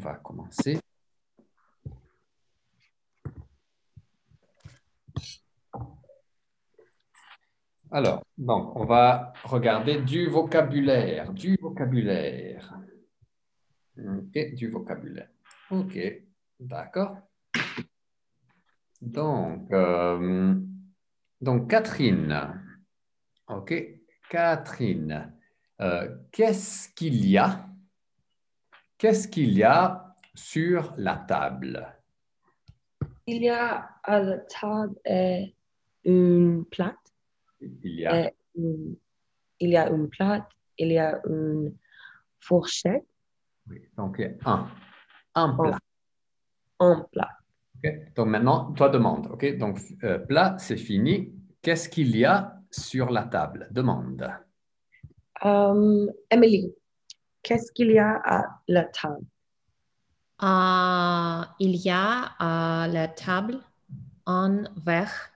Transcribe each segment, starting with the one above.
va commencer. Alors, donc, on va regarder du vocabulaire, et du vocabulaire. OK, d'accord. Donc Catherine, OK, Catherine, qu'est-ce qu'il y a? Qu'est-ce qu'il y a sur la table? Il y a à la table une plate. Il y a une plate, il y a une fourchette. Oui, donc un plat. Un plat. Okay. Donc maintenant, toi demande. Okay? Donc plat, c'est fini. Qu'est-ce qu'il y a sur la table? Demande. Emily, qu'est-ce qu'il y a à la table? Il y a à la table un verre.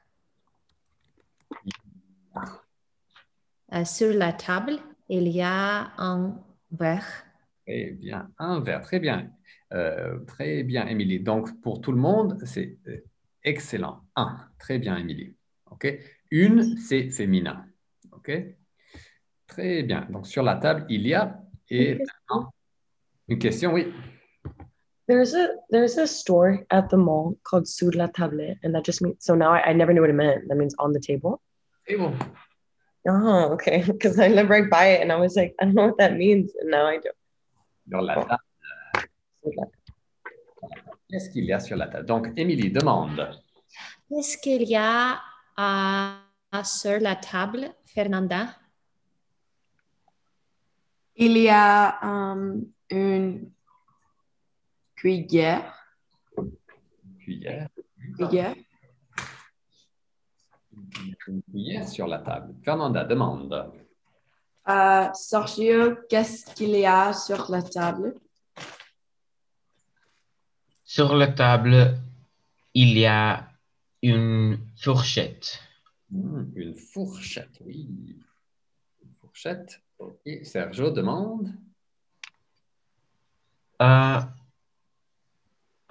Sur la table, il y a un verre. Très bien, un verre, très bien. Très bien, Émilie. Donc, pour tout le monde, c'est excellent. Un, très bien, Émilie. Okay? Une, c'est féminin. Okay? Très bien. Donc, sur la table, il y a... Et maintenant, une question, oui. There's a store at the mall called Sur la Table, and that just means... So now I never knew what it meant. That means on the table. Table. Oh, okay. Because I never buy it, and I was like, I don't know what that means, and now I do. Sur la table. Qu'est-ce qu'il y a sur la table? Donc, Émilie demande. Qu'est-ce qu'il y a sur la table, Fernanda? Il y a une cuillère. Une cuillère sur la table. Fernanda demande. Sergio, qu'est-ce qu'il y a sur la table? Sur la table, il y a une fourchette. Une fourchette, oui. Une fourchette. Et Sergio demande. I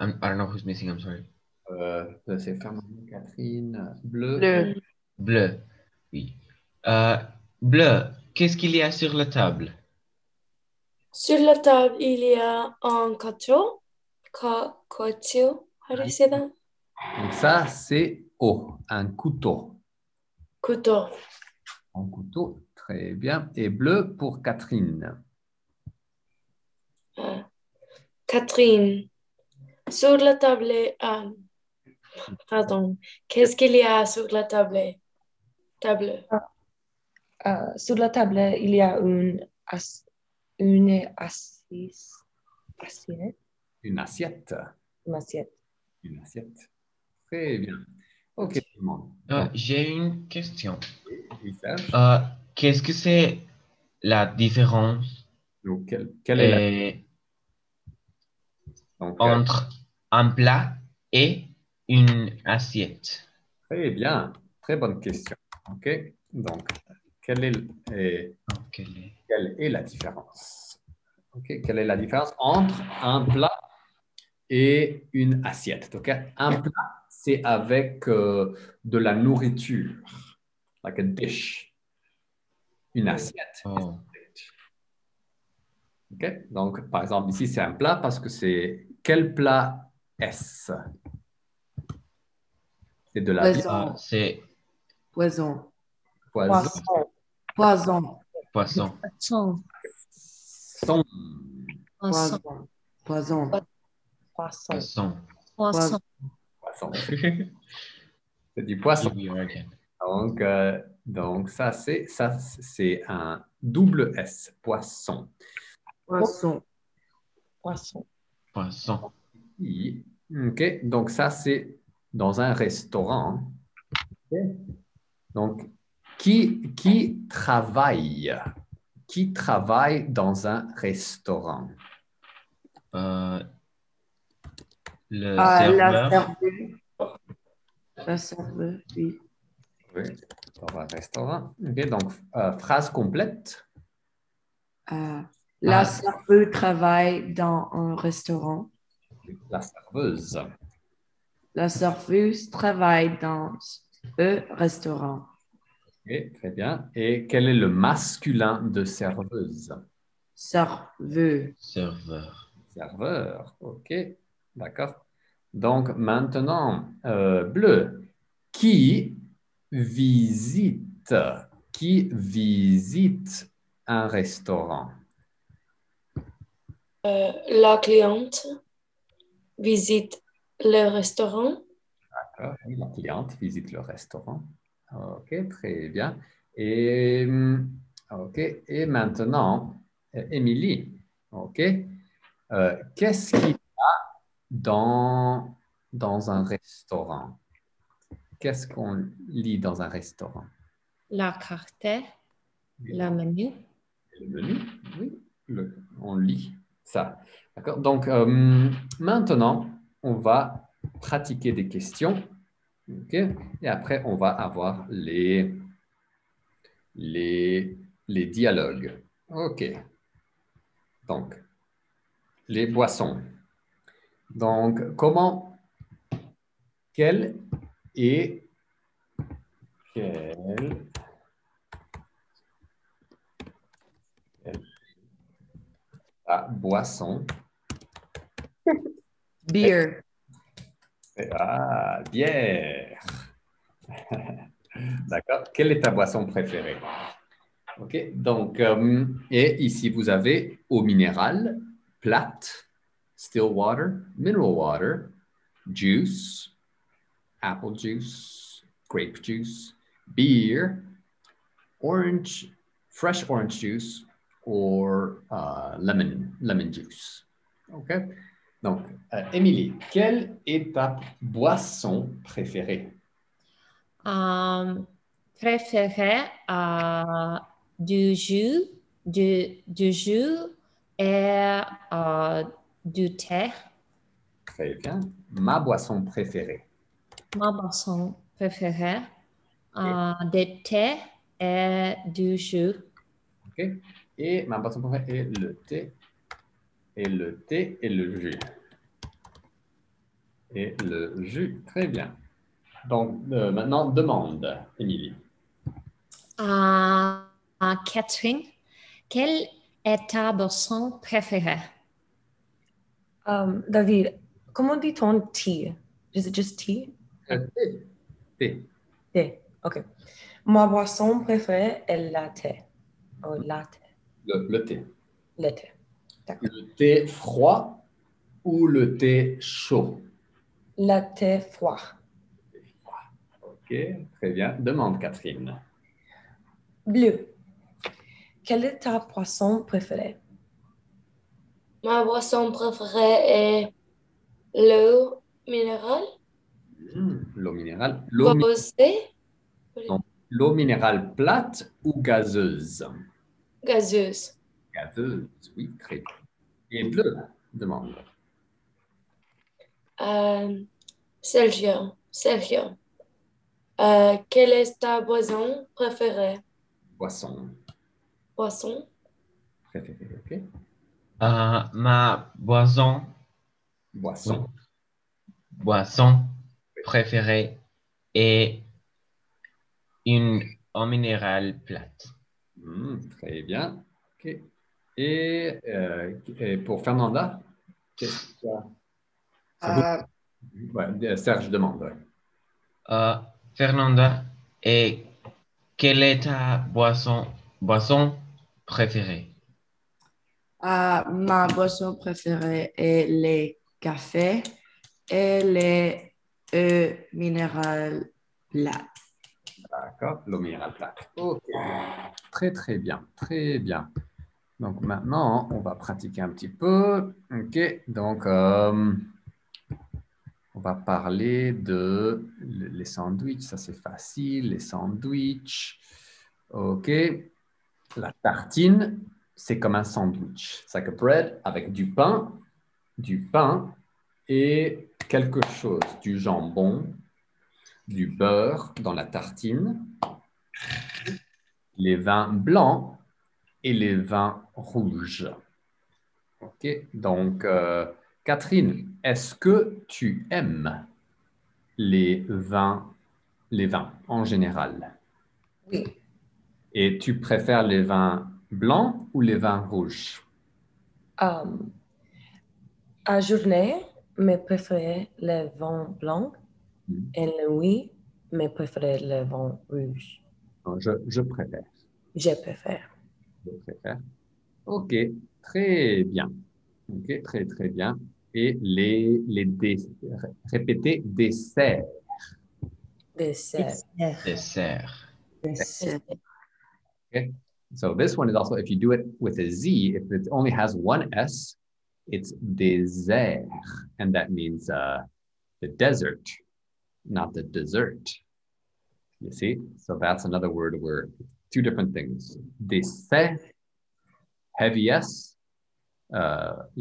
don't know who's missing, I'm sorry. C'est Fernanda, Catherine, Bleu. Bleu, oui. Bleu, qu'est-ce qu'il y a sur la table? Sur la table, il y a un gâteau. Couteau, how do you say that? Donc ça, c'est O, un couteau. Couteau. Un couteau, très bien. Et bleu pour Catherine. Catherine, sur la table, pardon, qu'est-ce qu'il y a sur la table? Sur la table, il y a une assiette. Très bien. OK. J'ai une question. Qu'est-ce que c'est la différence entre un plat et une assiette? Très bien. Très bonne question. OK. Donc, quelle est la différence? OK. Quelle est la différence entre un plat et une assiette? Donc, un plat, c'est avec de la nourriture, like a dish. Une assiette. Oh. Okay? Donc, par exemple, ici, c'est un plat parce que c'est... Quel plat est-ce? C'est de la viande. C'est... Poisson. Poisson. Poisson. Poisson. Poisson. Poisson. Poisson. Poisson. Poisson. C'est du poisson. Donc ça, c'est un double S. Poisson. Poisson. Poisson. Poisson. OK. Donc ça, c'est dans un restaurant. Okay. Donc, qui travaille dans un restaurant? La serveuse, oui. Oui, dans un restaurant. Okay, donc, phrase complète. La serveuse travaille dans un restaurant. La serveuse. La serveuse travaille dans un restaurant. Okay, très bien. Et quel est le masculin de serveuse? Serveux. Serveur. Serveur, ok, d'accord. Donc maintenant, Bleu, qui visite un restaurant? La cliente visite le restaurant. D'accord, la cliente visite le restaurant. Ok, très bien. Et, okay. Et maintenant, Emily, ok. Qu'est-ce qu'il y a dans un restaurant? Qu'est-ce qu'on lit dans un restaurant? La carte, la menu. Le menu, oui, on lit ça. D'accord. Donc, maintenant, on va pratiquer des questions. Okay. Et après, on va avoir les dialogues. OK. Donc, les boissons. Donc, quelle est la boisson? Beer. Ah, bière. D'accord. Quelle est ta boisson préférée? OK. Donc, et ici, vous avez eau minérale, plate, still water, mineral water, juice, apple juice, grape juice, beer, orange, fresh orange juice, or lemon juice. OK. Donc, Émilie, quelle est ta boisson préférée? Préférée du jus et du thé. Très bien. Ma boisson préférée, des thés et du jus. OK. Et ma boisson préférée est le thé. Et le thé et le jus. Et le jus, très bien. Donc, maintenant, demande, Émilie. Catherine, quelle est ta boisson préférée? David, comment dit-on tea? Is it just tea? Thé. Thé, OK. Ma boisson préférée est latte. Oh, latte. Le thé. Le thé. Le thé froid ou le thé chaud? Le thé froid. OK, très bien. Demande, Catherine. Bleu. Quelle est ta boisson préférée? Ma boisson préférée est l'eau minérale. L'eau minérale. L'eau minérale plate ou gazeuse? Gazeuse. Gazeuse, oui, très bien. Et Bleu, demande. Sergio. Quelle est ta boisson préférée? Boisson. Préférée, OK. Ma boisson préférée est une eau minérale plate. Très bien. OK. Et pour Fernanda, qu'est-ce que ça ouais, Serge demande. Ouais. Fernanda, et quelle est ta boisson préférée? Ma boisson préférée est les cafés et les eaux minérales plates. D'accord, l'eau minérale plate. OK, très bien. Donc, maintenant, on va pratiquer un petit peu. OK, donc, on va parler de les sandwichs. Ça, c'est facile, les sandwichs. OK, la tartine, c'est comme un sandwich. C'est like a bread avec du pain et quelque chose, du jambon, du beurre dans la tartine, les vins blancs et les vins rouges. Ok, donc Catherine, est-ce que tu aimes les vins en général? Oui. Et tu préfères les vins blancs ou les vins rouges? À journée, je préfère les vins blancs et le nuit, je préfère les vins rouges. Je préfère. Ok, très bien. Ok, très bien. Et répétez dessert. Dessert. Okay. So this one is also, if you do it with a Z, if it only has one S, it's désert. And that means the desert, not the dessert. You see? So that's another word where two different things. Dessert, heavy S, that's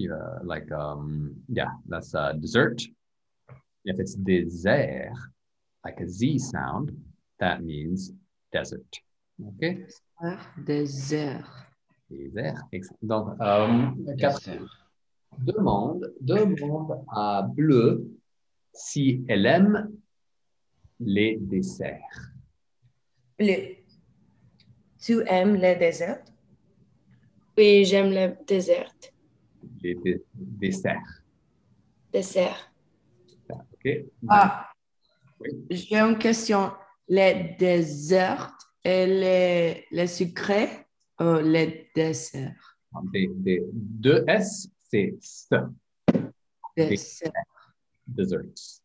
dessert. If it's désert, like a Z sound, that means desert. OK? Désert. Donc, Catherine demande à Bleu si elle aime les desserts. Bleu, tu aimes les desserts? Oui, j'aime les desserts. Les desserts. Desserts. OK. Ah, oui. J'ai une question. Les desserts et les sucrés ou les desserts? Deux S, c'est S. Dessert. Desserts.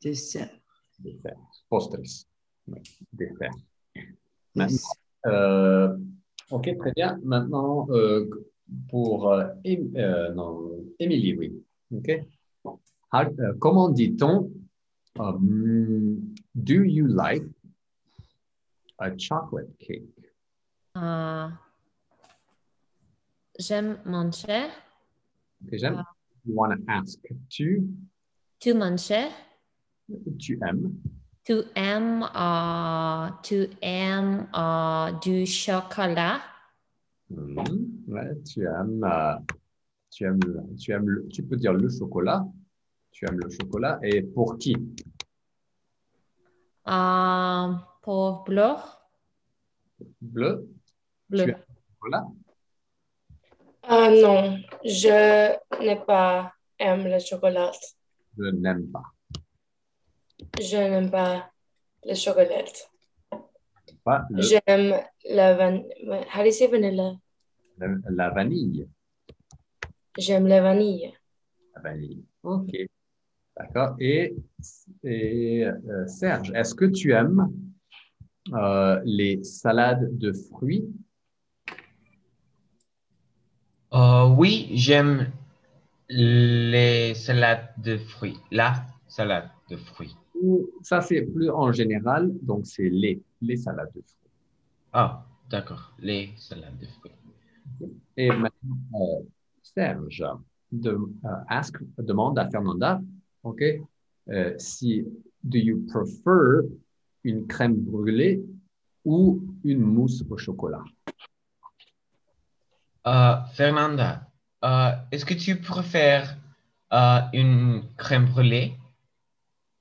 Dessert. Posters. Dessert. Maintenant, OK, très bien. Maintenant, Emily, oui. OK. Comment dit-on do you like a chocolate cake? J'aime manger. Okay, j'aime. You want to ask tu? Tu manger. Tu aimes. Tu aimes du chocolat. Ouais, tu peux dire le chocolat. Tu aimes le chocolat et pour qui? Pour Bleu. Bleu. Tu aimes le chocolat? Non, je n'aime pas le chocolat. Je n'aime pas le chocolat. J'aime la vanille. How do you say vanilla? La vanille. J'aime la vanille. La vanille. OK. D'accord. Et Serge, est-ce que tu aimes les salades de fruits? Oui, j'aime les salades de fruits. La salade de fruits. Ça, c'est plus en général, donc c'est les salades de fruits. Ah, d'accord, les salades de fruits. Et maintenant, Serge demande à Fernanda, OK, si do you prefer une crème brûlée ou une mousse au chocolat? Fernanda, est-ce que tu préfères une crème brûlée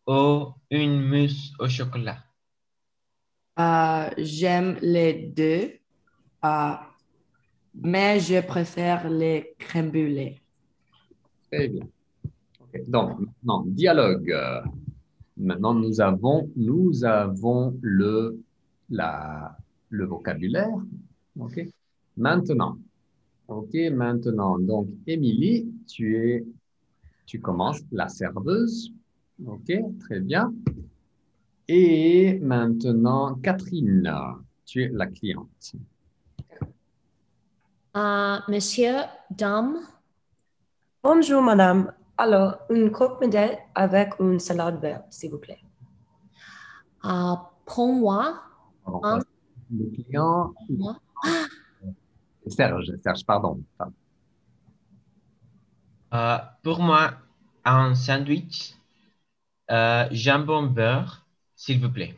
ou une mousse au chocolat? J'aime les deux, mais je préfère les crèmes brûlées. Très bien. Okay. Donc, maintenant, dialogue. Maintenant, nous avons le vocabulaire. OK. Maintenant. Donc, Émilie, tu commences la serveuse. OK, très bien. Et maintenant, Catherine, tu es la cliente. Monsieur, dame. Bonjour, madame. Alors, une coque médaille avec une salade verte, s'il vous plaît. Pour moi. Le client. Moi. Serge, pardon. Pour moi, un sandwich, jambon beurre, s'il vous plaît.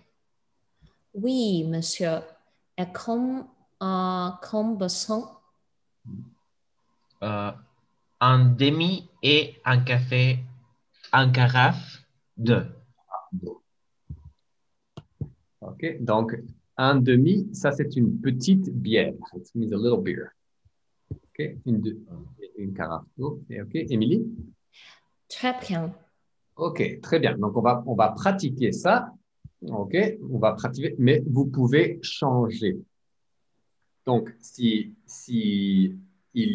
Oui, monsieur. Et comme boisson? un demi et un café, un carafe de. Ok, donc un demi, ça c'est une petite bière. It means a little beer. Ok, une carafe d'eau. Ok, Emily? Très bien. Ok, très bien. Donc on va pratiquer ça. Ok, on va pratiquer, mais vous pouvez changer. Donc si il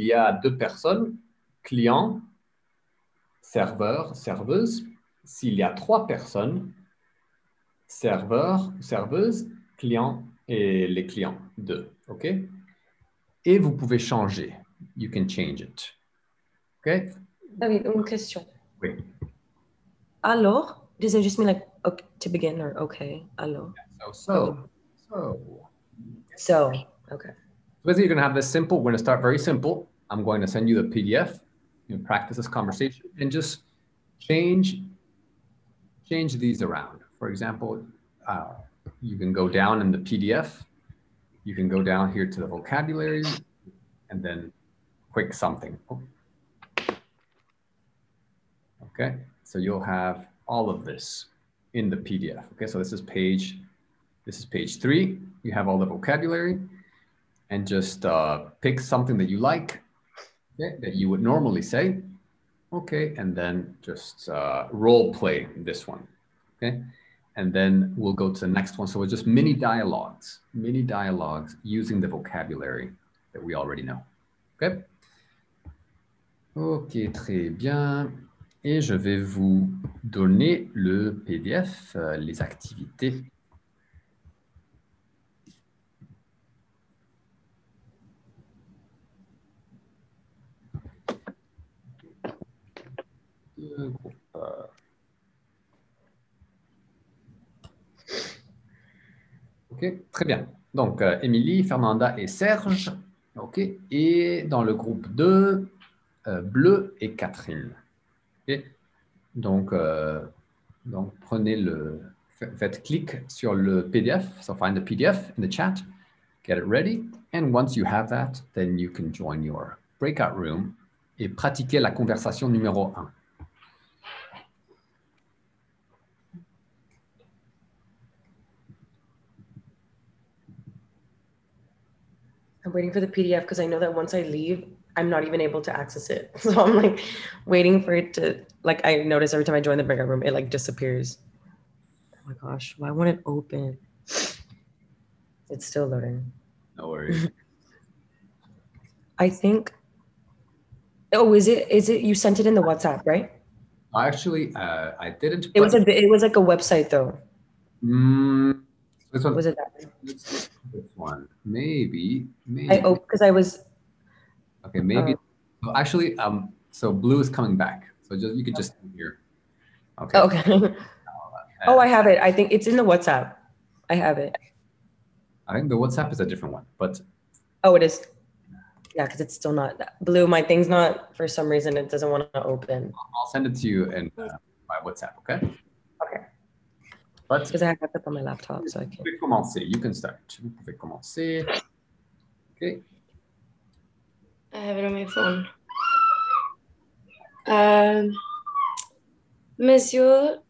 y a deux personnes, client, serveur, serveuse. S'il y a trois personnes, serveur, serveuse, client et les clients, deux. Ok? Et vous pouvez changer. You can change it. Ok? David, une question. Oui. Alors, this is just me like okay, to beginner. Okay. Alors. Yeah, so. Okay. So basically, you're going to have this simple. We're going to start very simple. I'm going to send you the PDF. You can practice this conversation and just change these around. For example, you can go down in the PDF. You can go down here to the vocabulary and then quick something. Okay, so you'll have all of this in the PDF. Okay, so this is page 3. You have all the vocabulary and just pick something that you like, okay, that you would normally say. Okay, and then just role play this one. Okay, and then we'll go to the next one. So it's just mini dialogues using the vocabulary that we already know. Okay. Okay, très bien. Et je vais vous donner le PDF, les activités. Ok, très bien. Donc, Émilie, Fernanda et Serge. Ok, et dans le groupe 2, Bleu et Catherine. Okay. Donc prenez le, faites clic sur le PDF, so find the PDF in the chat, get it ready, and once you have that, then you can join your breakout room et pratiquer la conversation numéro 1. I'm waiting for the PDF because I know that once I leave, I'm not even able to access it. So I'm like waiting for it to, like I notice every time I join the breakout room, it like disappears. Oh my gosh, why won't it open? It's still loading. No worries. I think, oh, is it, you sent it in the WhatsApp, right? Actually, I didn't. It was like a website though. This one, was it that? This one, maybe. I hope, because I was, okay, maybe. Well, actually, so Blue is coming back. So just you could just come here. Okay. Okay. Oh, I have it. I think it's in the WhatsApp. I have it. I think the WhatsApp is a different one, but. Oh, it is. Yeah, because it's still not Blue. My thing's not, for some reason, it doesn't want to open. I'll send it to you in my WhatsApp. Okay. Okay. But because I have it on my laptop, so I can. You can start. Okay. I have it on my phone. Monsieur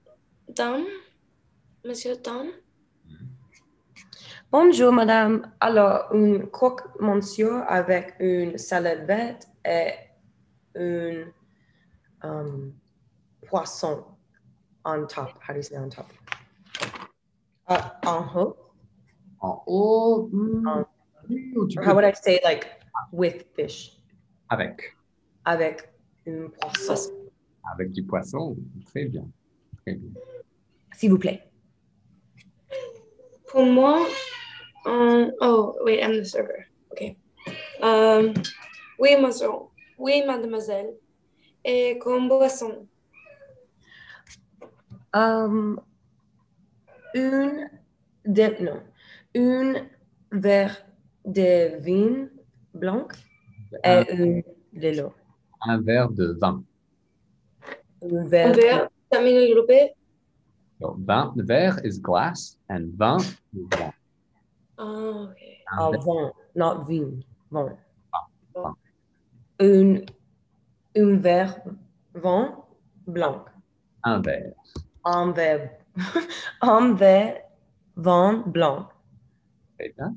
Tom. Bonjour, madame. Alors, une croque monsieur avec une salade verte et une poisson on top. How do you say on top? En haut. En haut. Or how would I say, like, with fish? Avec une poisson. Avec du poisson, très bien. Très bien. S'il vous plaît. Pour moi, oh, wait, I'm the server. Okay. Oui, mademoiselle. Et comme boisson? Une verre de vin blanc et une de l'eau. Un verre de vin. Un verre, termine le groupé. So, vin, verre is glass, and vin is vin. Oh, okay. Vin, not vin. Vin. Vin. Vin. Une Un verre vin blanc. Un verre. Un verre. Un verre vin blanc. Très bien.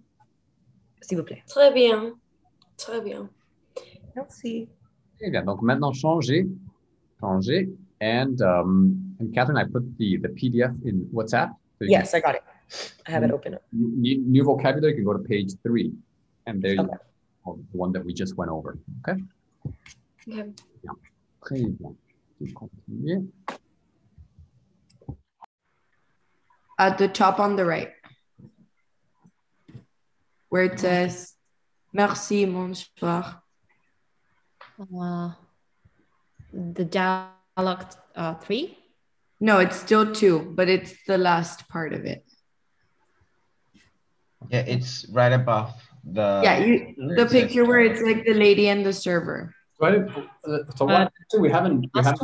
S'il vous plaît. Très bien. Très bien. Merci. Très bien. Donc maintenant, changer. Changer. And Catherine, I put the PDF in WhatsApp. So yes, I got it. I have it open up. New vocabulary, you can go to page 3. And there you go. The one that we just went over. Okay? Okay. Bien. Très bien. Je continue. At the top on the right, where it says, merci, bonsoir. The dialogue 3? No, it's still 2, but it's the last part of it. Yeah, it's right above the... Yeah, the picture where it's like the lady and the server. So what, we haven't done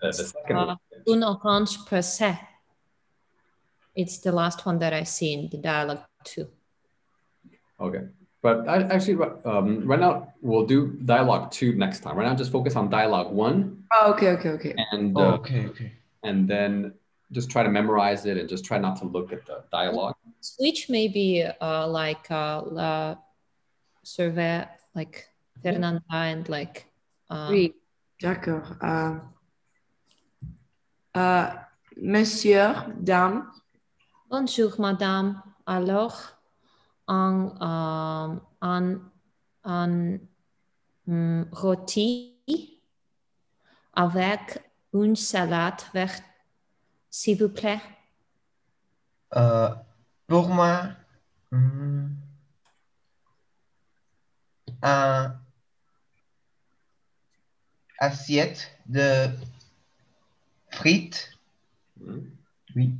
the second one. Un orange pressé. It's the last one that I see in the dialogue 2. Okay, but actually right now we'll do dialogue 2 next time. Right now, just focus on dialogue 1. Oh, okay. And okay. And then just try to memorize it and just try not to look at the dialogue. Switch maybe like survey like Fernanda and like. Oui, d'accord. Monsieur, dame. Bonjour, madame. Alors, un rôti avec une salade verte, s'il vous plaît. Pour moi, un assiette de frites. Oui.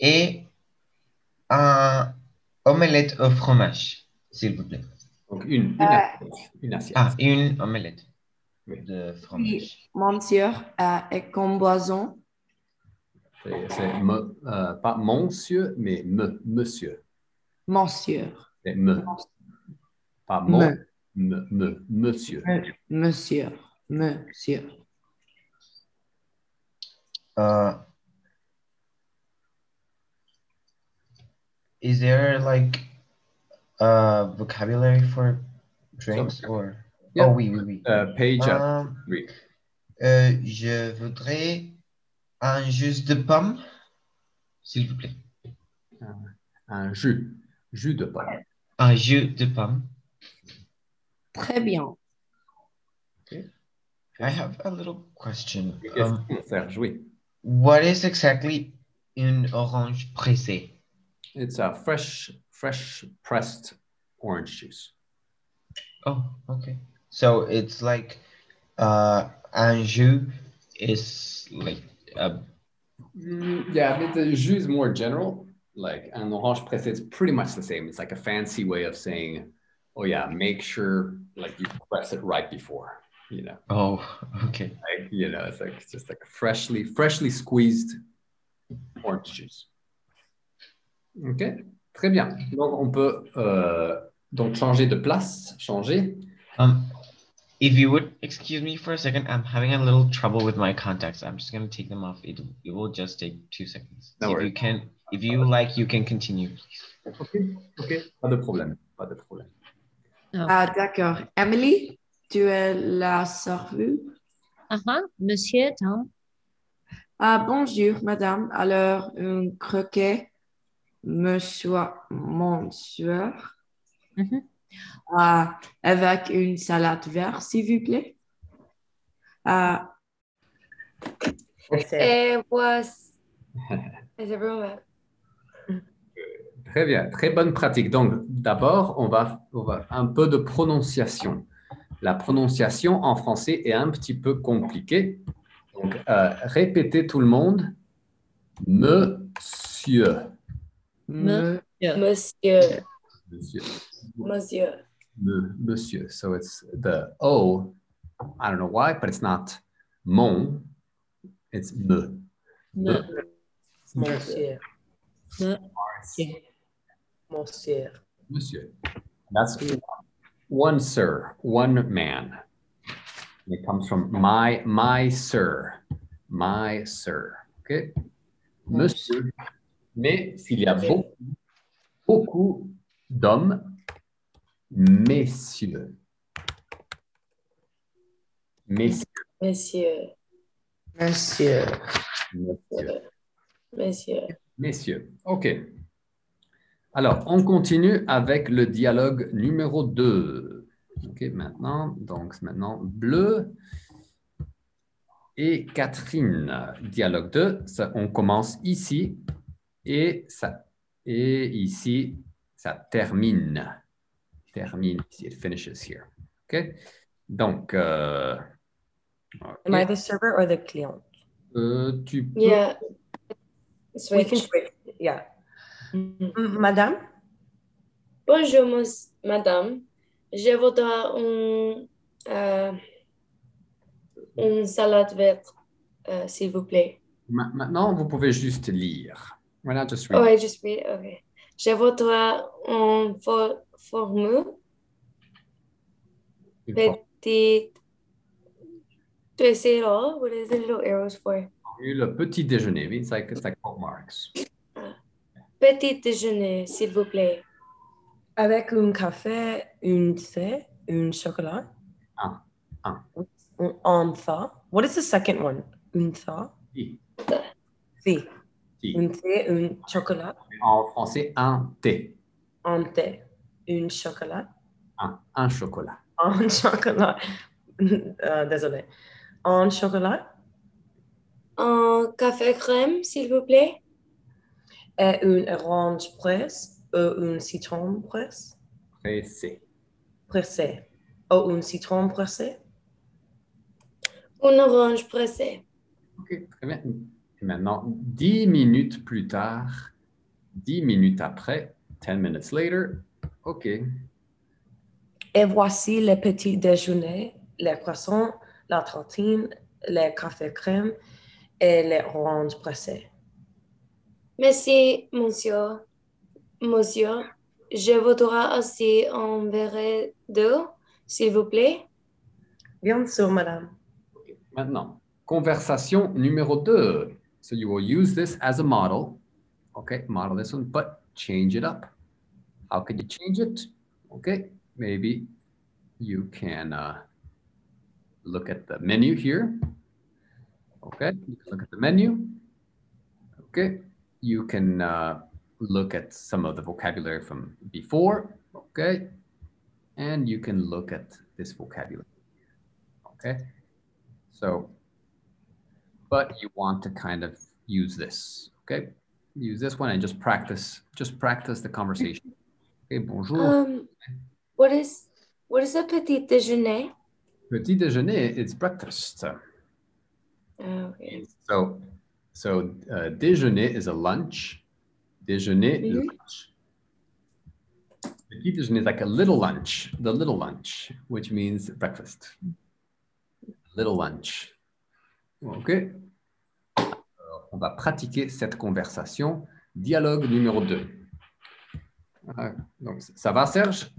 Et un omelette au fromage, s'il vous plaît. Donc une assiette. Ah, une omelette de fromage. Oui, monsieur, et comme boisson. C'est pas monsieur, mais monsieur. Monsieur. C'est me. Pas mon, me. Monsieur. Monsieur. Monsieur. Is there like a vocabulary for drinks or? Yeah. Oh oui. Page 3. Je voudrais un jus de pomme, s'il vous plaît. Un jus de pomme. Un jus de pomme. Très bien. Okay. I have a little question. What is exactly an orange pressé? It's a fresh pressed orange juice. Oh, okay. So it's like un jus is like a... Yeah, but the jus is more general. Like an orange pressé, it's pretty much the same. It's like a fancy way of saying, oh yeah, make sure like you press it right before, you know. Oh, okay. Like, you know, it's like it's just like freshly squeezed orange juice. Ok, très bien. Donc, on peut donc changer de place, changer. If you would excuse me for a second, I'm having a little trouble with my contacts. I'm just going to take them off. It will just take 2 seconds. No worries. If you can continue, please. Ok, pas de problème. Ah, d'accord. Emily, tu es la serveuse? Monsieur, Tom. Ah, bonjour, madame. Alors, un croquet. Monsieur, avec une salade verte, s'il vous plaît. C'est vraiment. Très bien, très bonne pratique. Donc, d'abord, on va un peu de prononciation. La prononciation en français est un petit peu compliquée. Donc, répétez tout le monde. Monsieur. Monsieur. So it's the O. I don't know why, but it's not mon. It's me. Monsieur. Monsieur. That's one sir, one man. It comes from my sir. Okay. Monsieur. Mais s'il y a beaucoup d'hommes, messieurs. Messieurs. OK. Alors, on continue avec le dialogue numéro 2. OK, maintenant. Donc, maintenant, Bleu et Catherine. Dialogue 2. Ça, on commence ici et, ici, ça termine. It finishes here. OK? Donc, okay. Am I the server or the client? Tu peux... Yeah. We can switch. Yeah. Madame? Bonjour, madame. Je voudrais une salade verte, s'il vous plaît. Maintenant, vous pouvez juste lire. Voilà, just read. Oh, I just read, OK. Je voudrais une petite... Desero, what are the little arrows for? Le petit déjeuner, it's like quote marks. Petit déjeuner, s'il vous plaît. Avec un café, une thé, un chocolat. Un tha. What is the second one? Un tha. Thé. Un thé, un chocolat. En français, un thé. Un thé, un chocolat. Un chocolat. Un chocolat. Désolé. Un chocolat. Un café crème, s'il vous plaît. Et une orange presse ou une citron presse. Pressé. Ou une citron pressé. Une orange pressée. OK, très bien. Et maintenant, 10 minutes plus tard, 10 minutes après, 10 minutes later, OK. Et voici le petit déjeuner, les croissants, la tartine, le café crème et les oranges pressées. Merci, monsieur. Monsieur, je voudrais aussi un verre d'eau, s'il vous plaît. Bien sûr, madame. Okay. Maintenant, conversation numéro 2. So you will use this as a model. Okay, model this one, but change it up. How can you change it? Okay, maybe you can... look at the menu here. Okay, you can look at the menu. Okay, you can look at some of the vocabulary from before. Okay, and you can look at this vocabulary. Okay, so, but you want to kind of use this. Okay, use this one and just practice the conversation. Okay, bonjour. What is a petit déjeuner? Petit déjeuner, it's breakfast. Okay. So déjeuner is a lunch. Déjeuner is a lunch. Petit déjeuner is like a little lunch, the little lunch, which means breakfast. Little lunch. OK. Alors, on va pratiquer cette conversation. Dialogue numéro 2. Donc, ça va, Serge?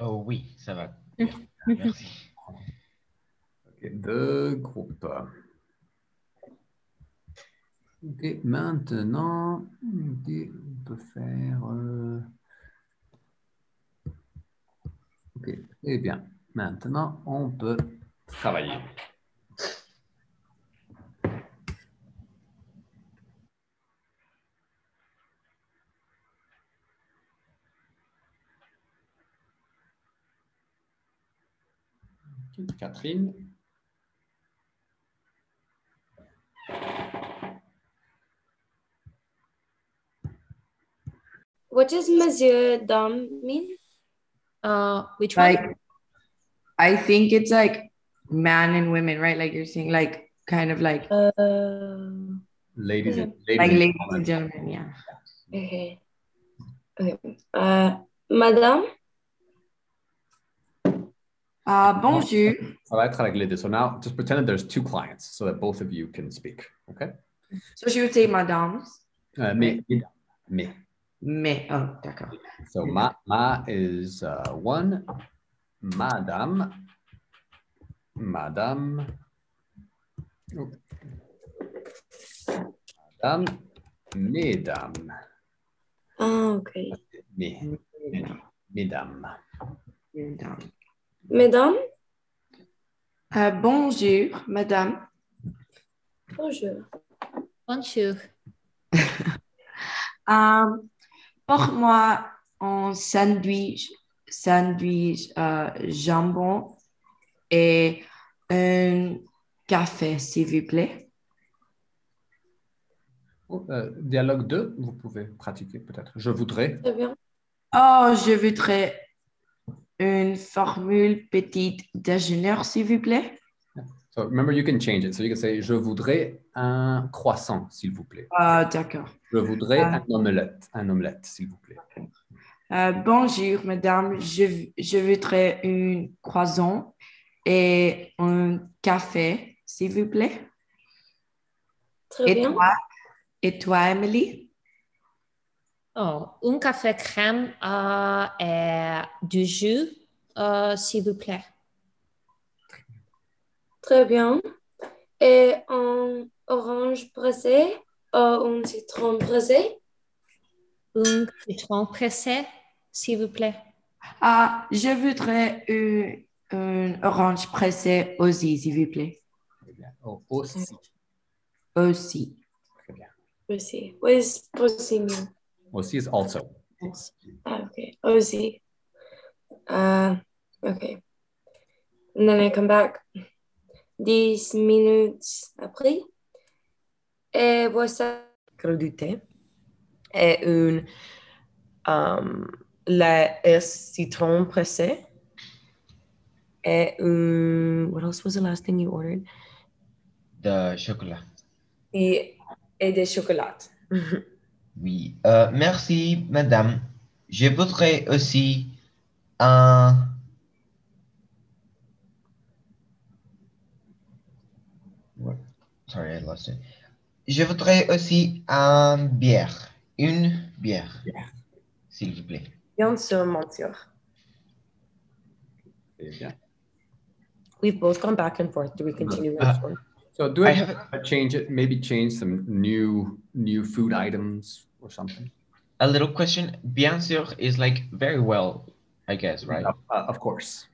Oh oui, ça va. Merci. Okay, deux groupes. Okay, maintenant, okay, on peut faire... OK, eh bien, maintenant, on peut travailler. Catherine. What does Monsieur Dom mean? Which like, one? I think it's like man and women, right? Like you're saying, like kind of like ladies and gentlemen, yeah. Okay. Okay. Madame. Bonjour. So now just pretend that there's two clients so that both of you can speak. Okay. So she would say madames. Me. Oh, d'accord. So ma is one, madame Mesdames. Ah, okay. Mesdames. Bonjour, madame. Bonjour. Bonjour. Pour moi, un sandwich jambon et un café, s'il vous plaît. Dialogue 2, vous pouvez pratiquer peut-être. Je voudrais. Très bien. Oh, je voudrais une formule petit déjeuner, s'il vous plaît. So remember, you can change it. So you can say, je voudrais un croissant, s'il vous plaît. Ah, d'accord. Je voudrais un omelette, s'il vous plaît. Okay. Bonjour, madame. Je voudrais une croissant et un café, s'il vous plaît. Très bien. Et toi, Emily? Oh, un café crème et du jus, s'il vous plaît. Très bien. Et un orange pressé, un citron pressé. Un citron pressé, s'il vous plaît. Ah, je voudrais une orange pressée aussi, s'il vous plaît. Très bien. Oh, aussi. Très bien. Aussi. What is aussi mean? Aussi is also. Ah, okay. Aussi. Okay. And then I come back. 10 minutes après, et voici crudité et une la citron pressé et what else was the last thing you ordered? De chocolat. Et des chocolats. Oui, merci madame. Je voudrais aussi Sorry, I lost it. Je voudrais aussi une bière. S'il vous plaît. Bien sûr, monsieur. Bien. We've both gone back and forth. Do we continue? So do I have a change it? Maybe change some new food items or something. A little question. Bien sûr is like very well, I guess, right? Of course.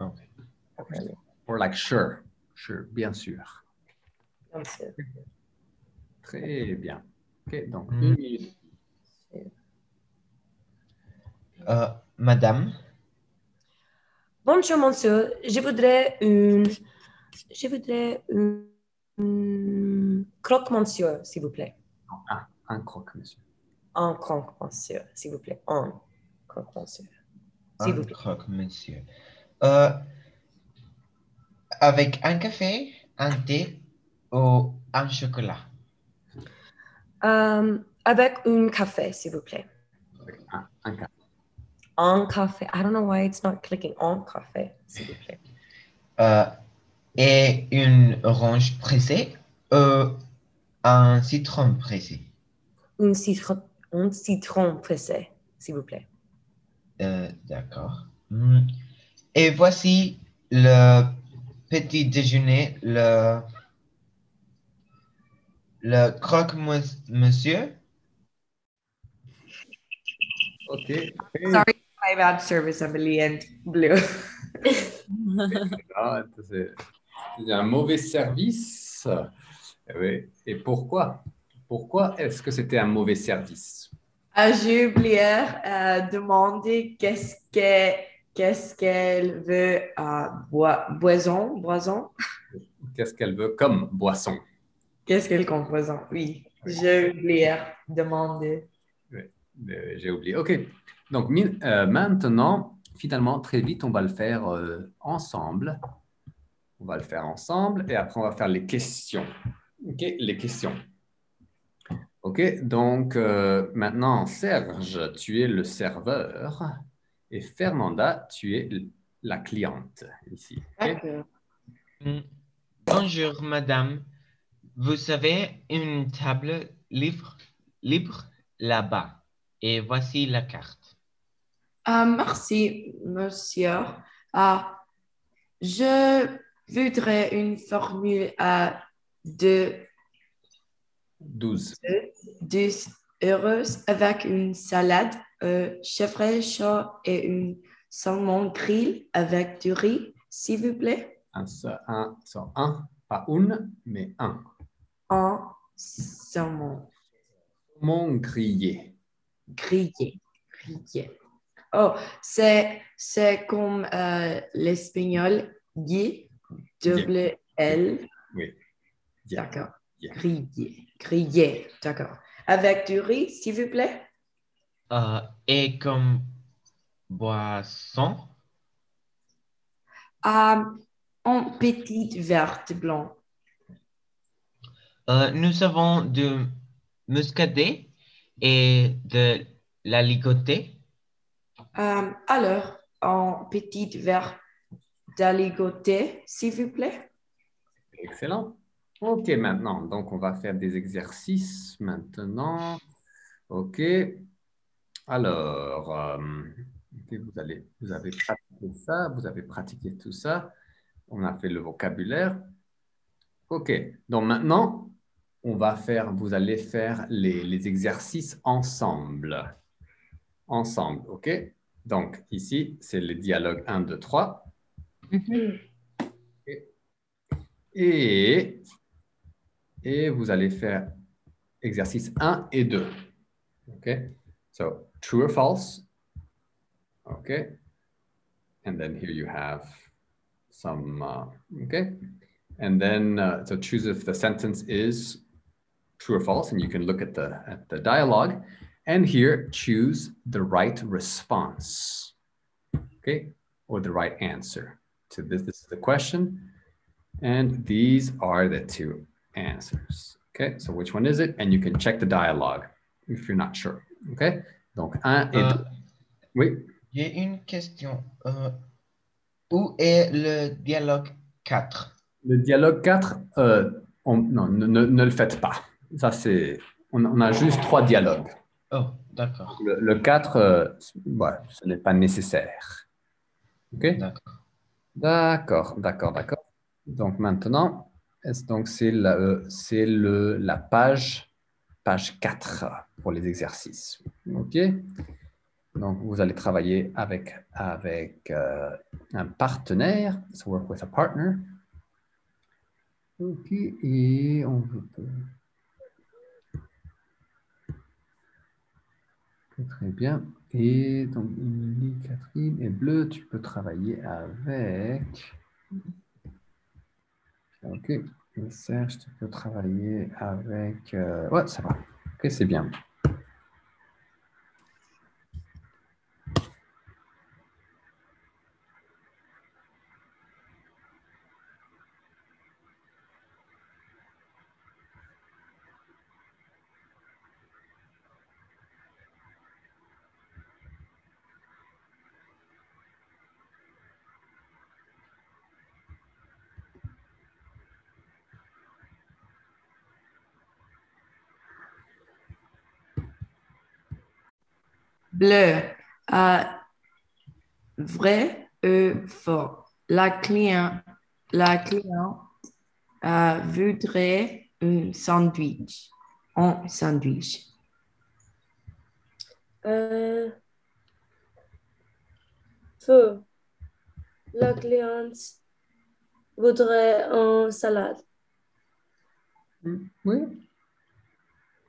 Okay. Really? Or like sure, bien sûr. Très bien. OK, donc. Madame. Bonjour, monsieur. Je voudrais une croque-monsieur, s'il vous plaît. Un croque-monsieur. Un croque-monsieur, s'il vous plaît. Un croque-monsieur. Avec un café, un thé, ou un chocolat? Avec un café, s'il vous plaît. Avec un café. Un café. I don't know why it's not clicking. Un café, s'il vous plaît. Et une orange pressée ou un citron pressé? Un citron pressé, s'il vous plaît. D'accord. Et voici le petit déjeuner, le croque-monsieur. Okay. Sorry, my bad service, Emily and Bleu. C'est un mauvais service. Et pourquoi? Pourquoi est-ce que c'était un mauvais service? J'ai oublié demander qu'est-ce qu'elle veut boisson. Qu'est-ce qu'elle veut comme boisson? Qu'est-ce que le composant? Oui, j'ai oublié demander. Oui, j'ai oublié. OK. Donc, maintenant, finalement, très vite, on va le faire ensemble. On va le faire ensemble et après, on va faire les questions. OK, les questions. OK, donc, maintenant, Serge, tu es le serveur et Fernanda, tu es la cliente ici. Okay? Okay. Bonjour, madame. Vous avez une table libre là-bas. Et voici la carte. Merci, monsieur. Je voudrais une formule à 12 euros avec une salade chèvre chaud et une saumon grillé avec du riz, s'il vous plaît. Un, pas une, mais un. Un saumon. Saumon grillé. Grillé. Oh, c'est comme l'espagnol, double L. Oui. Yeah. D'accord. Yeah. Grillé, d'accord. Avec du riz, s'il vous plaît. Et comme boisson? Un petit verre de blanc. Nous avons du muscadet et de la ligotée. Alors, un petit verre d'aligoté, s'il vous plaît. Excellent. OK, maintenant, donc on va faire des exercices maintenant. OK. Alors, vous avez pratiqué tout ça. On a fait le vocabulaire. OK. Donc maintenant, vous allez faire les exercices ensemble. OK. Donc ici, c'est le dialogue 1, 2, 3. Mm-hmm. Et vous allez faire exercice 1 et 2. OK. So, true or false? OK. And then here you have some, okay. And then, so choose if the sentence is true or false, and you can look at the dialogue. And here, choose the right response, okay, or the right answer to this. This is the question, and these are the two answers, okay? So which one is it? And you can check the dialogue if you're not sure, okay? Donc, un et deux. Oui? J'ai une question. Où est le dialogue 4? Le dialogue 4, non, ne le faites pas. Ça, c'est... On a juste 3 dialogues. Oh, d'accord. Le 4, voilà, ce n'est pas nécessaire. OK? D'accord. Donc, maintenant, c'est la page 4 pour les exercices. OK? Donc, vous allez travailler avec un partenaire. So, work with a partner. OK, et on peut... Très bien. Et donc, Emily, Catherine et Bleu, tu peux travailler avec... OK, et Serge, tu peux travailler avec... Ouais, ça va. OK, c'est bien. Bleu, vrai ou faux? La cliente voudrait un sandwich. Faux. La cliente voudrait une salade. Oui.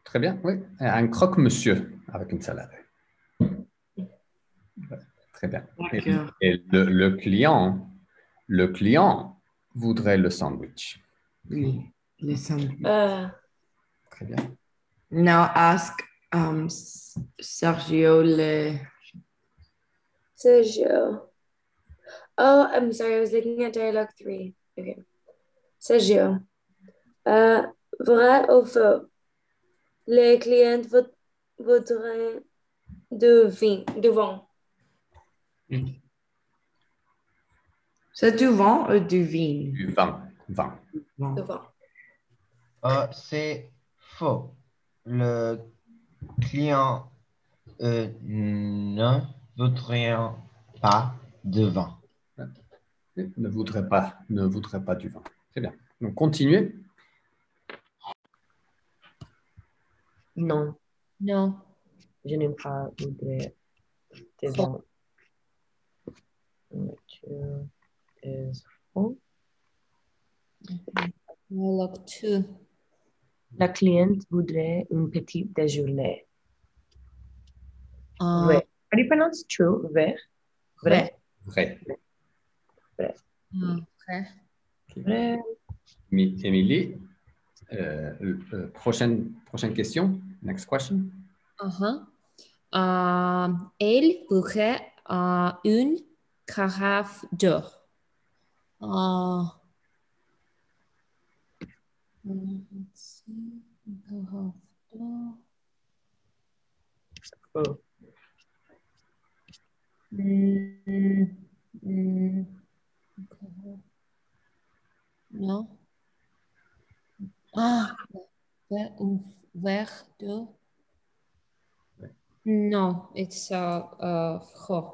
Très bien, oui. Un croque-monsieur avec une salade. Très bien. Et le client voudrait le sandwich. Oui, le sandwich. Très bien. Now ask Sergio. Oh, I'm sorry. I was looking at dialogue 3. Okay. Sergio. Vrai ou faux? Les clients voudraient du vin. C'est du vin ou du vin? Du vin. C'est faux. Le client ne voudrait pas de vin. Ne voudrait pas du vin. Très bien. Donc, continuez. Non. Non. Je n'aime pas voudrais des vins. La cliente voudrait une petite déjeuner. Vrai. How do you pronounce true? Vrai. Vrai. Vrai. Vrai. Vrai. Vrai. Emily, prochaine question. Next question. Elle voudrait une carafe d'eau. Let's see. Oh. Okay. No. Ah, where do? No, it's faux.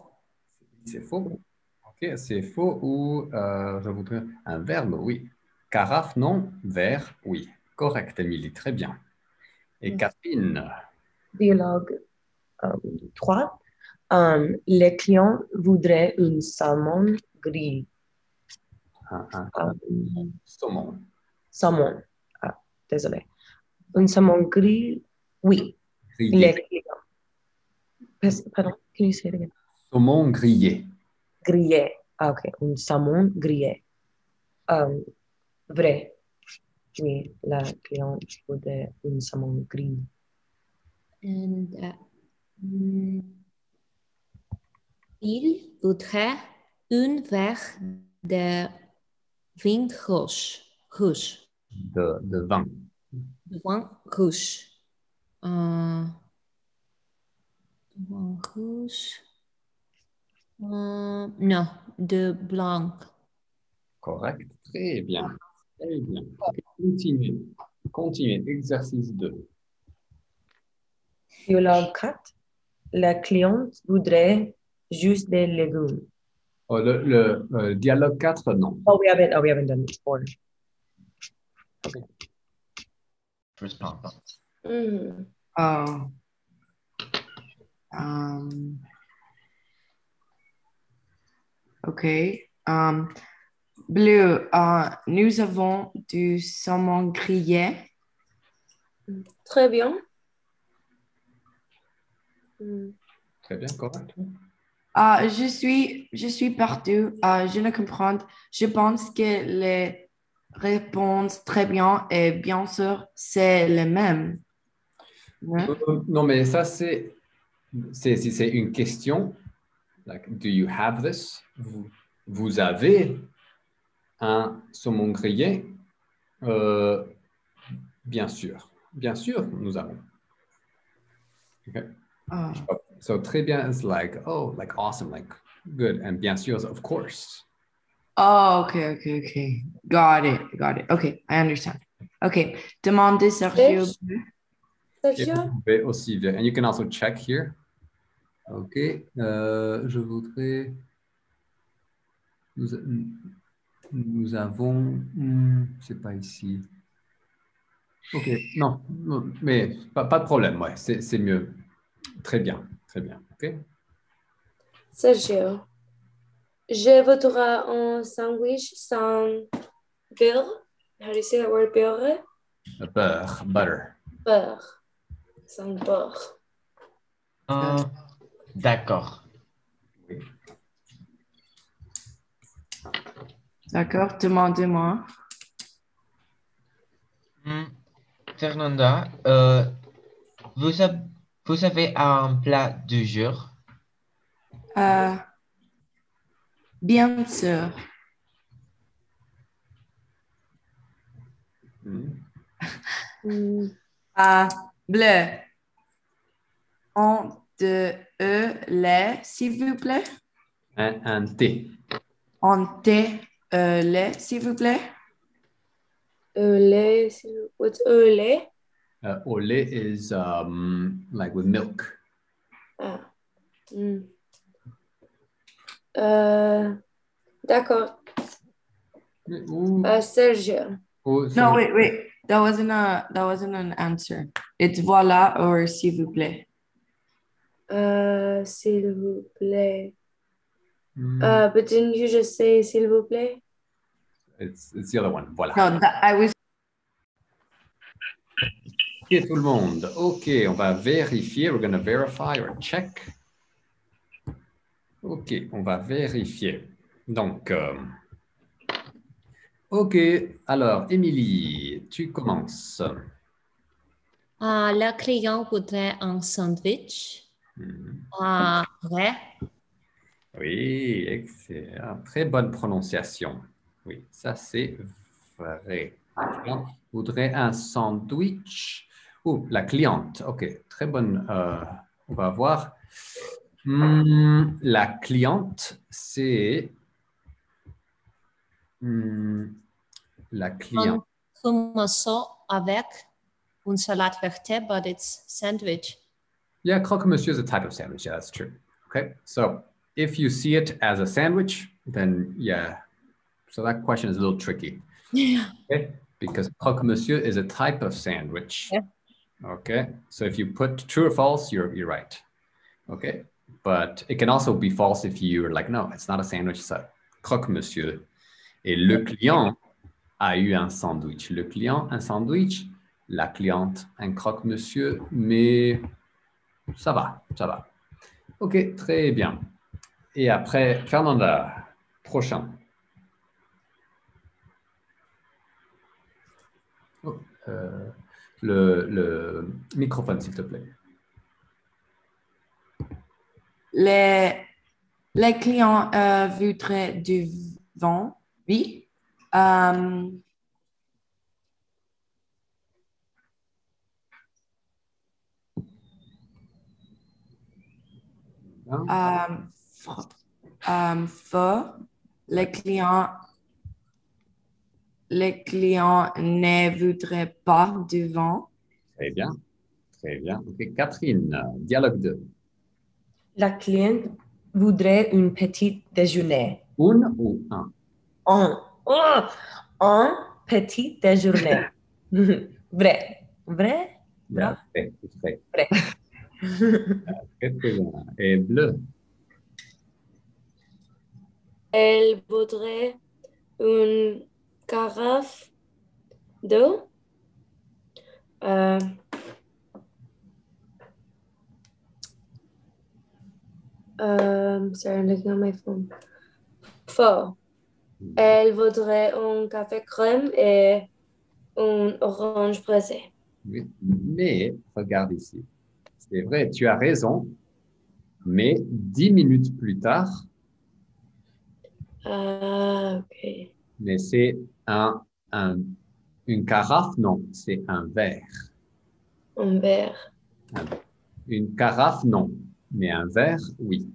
C'est faux. Ok, c'est faux ou je voudrais un verbe, oui. Carafe, non. Verre, oui. Correct, Émilie, très bien. Et Catherine. Dialogue 3. Les clients voudraient une saumon grillé. Saumon. Saumon. Ah, désolé. Une saumon grillé, oui. Grillé. Les clients. Pardon, can you say it again? Saumon grillé. Grillé. Ah, ok. Un saumon grillé. Vrai. Oui, la cliente voudrait une saumon grillé. And, il voudrait un verre de vin rouge. De vin rouge. Non, de blanc. Correct. Très bien. Très bien. Continuez. Continuez. Exercice 2. Dialogue 4. La cliente voudrait juste des légumes. Oh, le dialogue 4, non. Oh, we haven't done this before. Okay. First part. Okay. Bleu, nous avons du saumon grillé. Très bien. Très bien, correct. Je suis partout. Je ne comprends. Je pense que les réponses très bien et bien sûr, c'est les mêmes. Ouais? Non, mais ça, c'est une question. Like, do you have this? Vous avez un saumon grillé? Bien sûr, nous avons. Okay. So très bien is like, oh, like awesome, like good. And bien sûr is of course. Oh, okay. Got it. Okay, I understand. Okay, demandez Sergio. Aussi, and you can also check here. Okay, je voudrais... Nous avons... c'est pas ici. Ok, non, mais pas de problème, ouais, c'est mieux. Très bien, ok. Sergio, je voudrais un sandwich sans beurre. How do you say the word beurre? Beurre. Sans beurre. D'accord. Oui. D'accord, demandez-moi. Fernanda, vous avez un plat du jour? Bien sûr. Bleu. Un, deux, lait, s'il vous plaît. Un thé. Un thé, lait, s'il vous plaît. What's lait? Au lait is like with milk. D'accord. Sergio. No, wait. That wasn't an answer. It's voila or s'il vous plaît. S'il vous plaît. But didn't you just say s'il vous plaît? It's the other one. Voila. No, I was. Okay, tout le monde. Okay, on va vérifier. We're going to verify or check. Ok, on va vérifier. Donc, ok. Alors, Emily, tu commences. Le client voudrait un sandwich. Vrai. Oui, excellent. Très bonne prononciation. Oui, ça c'est vrai. Le client voudrait un sandwich. Oh, la cliente. Ok, très bonne. On va voir. La cliente, c'est la cliente. Commençons avec une salade verte, but it's sandwich. Yeah, croque-monsieur is a type of sandwich. Yeah, that's true. Okay, so if you see it as a sandwich, then yeah. So that question is a little tricky. Yeah. Okay, because croque-monsieur is a type of sandwich. Yeah. Okay, so if you put true or false, you're right. Okay. But it can also be false if you're like, no, it's not a sandwich, it's a croque-monsieur. Et le client a eu un sandwich. Le client, un sandwich. La cliente, un croque-monsieur. Mais ça va, ça va. OK, très bien. Et après, Fernanda, prochain. Oh, le microphone, s'il te plaît. Les clients voudraient du vin, oui. Les clients ne voudraient pas du vin. Très bien, très bien. Okay, Catherine, dialogue 2. La cliente voudrait une petite déjeuner. Une ou un? Un petit déjeuner. Vrai. Vrai? Vrai. Vrai. Vrai. Et bleu? Elle voudrait une carafe d'eau. Sorry, I'm looking at my phone. 4. Elle voudrait un café crème et un orange pressé. Oui, mais regarde ici. C'est vrai, tu as raison. Mais 10 minutes plus tard. Ah, ok. Mais c'est une carafe, non, c'est un verre. Un verre. Une carafe, non. Mais un verre, oui.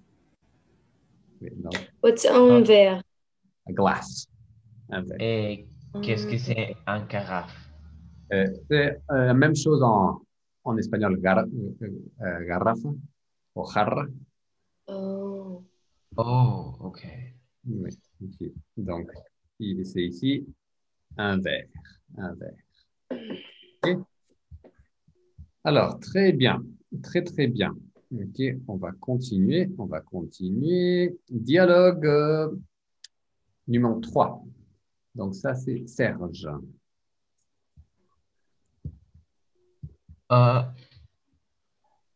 Non. What's un verre? A glass. Un verre. Et qu'est-ce que c'est un carafe? C'est la même chose en espagnol. Garrafa ou jarra. Oh. Oh, OK. Oui, okay. Donc, c'est ici un verre. Un verre. Okay. Alors, très bien. Très, très bien. Ok, on va continuer. Dialogue numéro 3. Donc ça, c'est Serge.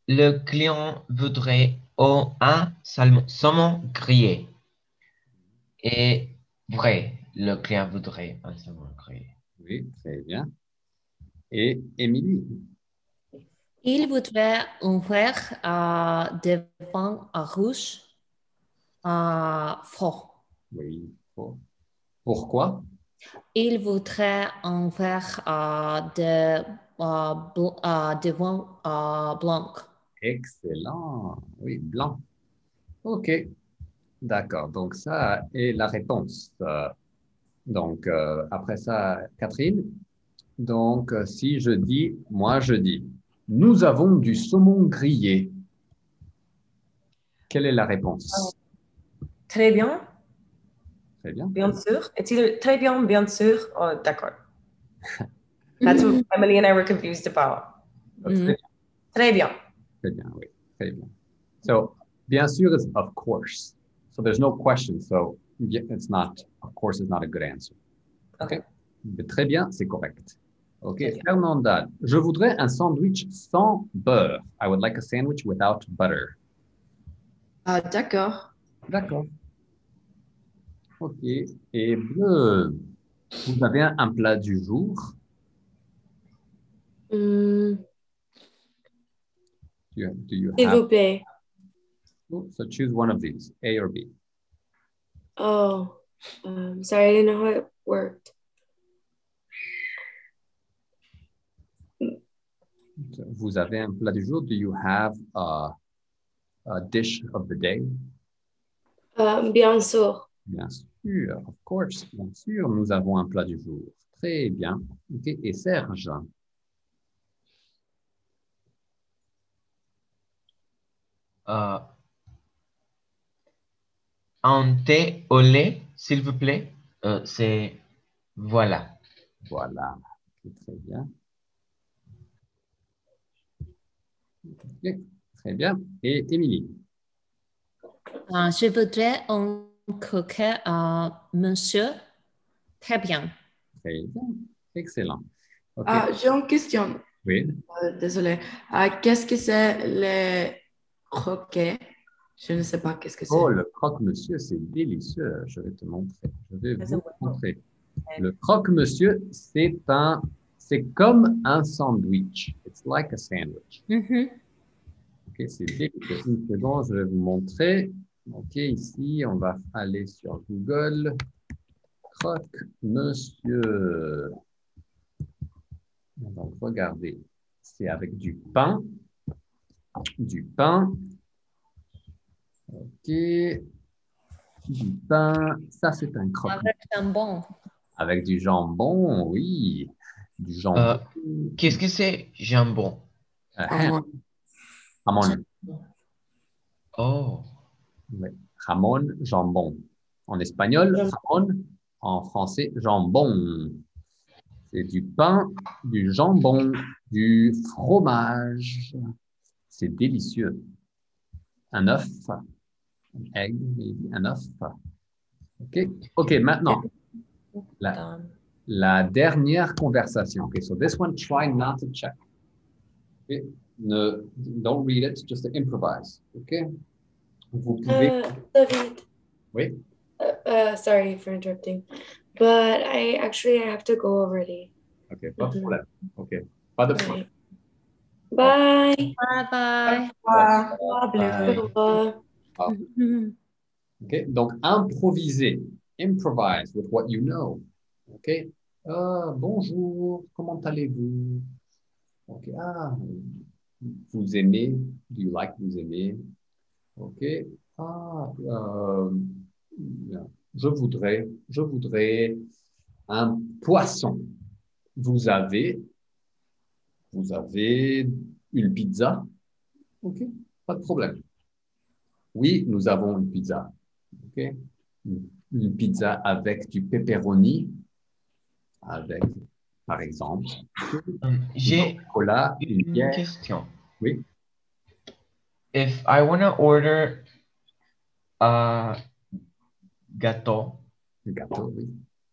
Le client voudrait un saumon grillé. Et vrai, le client voudrait un saumon grillé. Oui, très bien. Et Émilie? Il voudrait un verre de vin rouge fort. Oui, fort. Pourquoi? Il voudrait un verre de vin blanc. Excellent. Oui, blanc. OK. D'accord. Donc, ça est la réponse. Donc, après ça, Catherine. Donc, si je dis, moi je dis. Nous avons du saumon grillé. Quelle est la réponse? Très bien. Très bien. Bien sûr. It's either très bien, bien sûr, or d'accord. That's what Emily and I were confused about. Mm-hmm. Très bien. Très bien, oui. Très bien. So, bien sûr is of course. So there's no question. So it's not, of course, it's not a good answer. Okay. Mais très bien, c'est correct. Okay. Fernanda, je voudrais un sandwich sans beurre. I would like a sandwich without butter. D'accord. D'accord. OK. Et Bleu, vous avez un plat du jour? Do you S'il vous plaît. So choose one of these, A or B. Oh, sorry, I didn't know how it worked. Vous avez un plat du jour? Do you have a dish of the day? Bien sûr. Bien sûr, of course. Bien sûr, nous avons un plat du jour. Très bien. Okay. Et Serge? Un thé au lait, s'il vous plaît. C'est... Voilà. Voilà. Okay, très bien. Okay, très bien. Et Emily? Je voudrais un croquet à monsieur. Très bien. Très bien. Excellent. Okay. J'ai une question. Oui. Désolée. Qu'est-ce que c'est le croquet? Je ne sais pas qu'est-ce que c'est. Oh, le croque-monsieur, c'est délicieux. Je vais te montrer. Je vais vous montrer. Le croque-monsieur, c'est comme un sandwich. It's like a sandwich. Mm-hmm. OK, c'est délicieux. Une seconde, je vais vous montrer. OK, ici, on va aller sur Google. Croque-monsieur. Donc, regardez. C'est avec du pain. Du pain. OK. Du pain. Ça, c'est un croquet. Avec du jambon. Avec du jambon, oui. Du jambon. Qu'est-ce que c'est, jambon? Jamon. Jamon. Oh. Oui. Jamon, jambon. En espagnol, jamon. En français, jambon. C'est du pain, du jambon, du fromage. C'est délicieux. Un œuf. An egg, maybe. Un œuf. OK. OK, maintenant. La dernière conversation. OK, so this one, try not to check. Okay. No, don't read it, just improvise. OK. Vous pouvez... David. Oui? Sorry for interrupting. But I have to go already. OK, pas de problème. OK, pas de problème. Bye. Bye. Bye. Bye. Bye. Bye. Okay, donc improviser, improvise with what you know. Okay. Bonjour, comment allez-vous? Okay. Ah, vous aimez? Do you like? Vous aimez? Okay. Ah, je voudrais un poisson. Vous avez une pizza? OK, pas de problème. Oui, nous avons une pizza. OK. Une pizza avec du pepperoni, avec, par exemple, j'ai une question. Oui. If I want to order a gâteau, oui.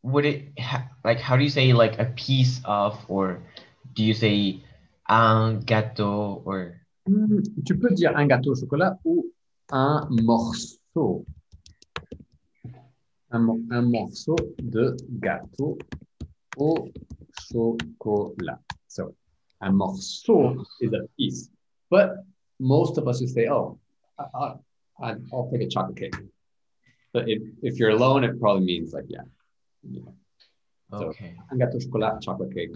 Would it like, how do you say like a piece of, or do you say un gâteau? Or... Tu peux dire un gâteau au chocolat ou un morceau. Un morceau de gâteau au chocolat. So, un morceau is a piece. But most of us would say, oh, I'll take a chocolate cake. But if you're alone, it probably means like, yeah. You know. So, okay. Un gâteau au chocolat, chocolate cake.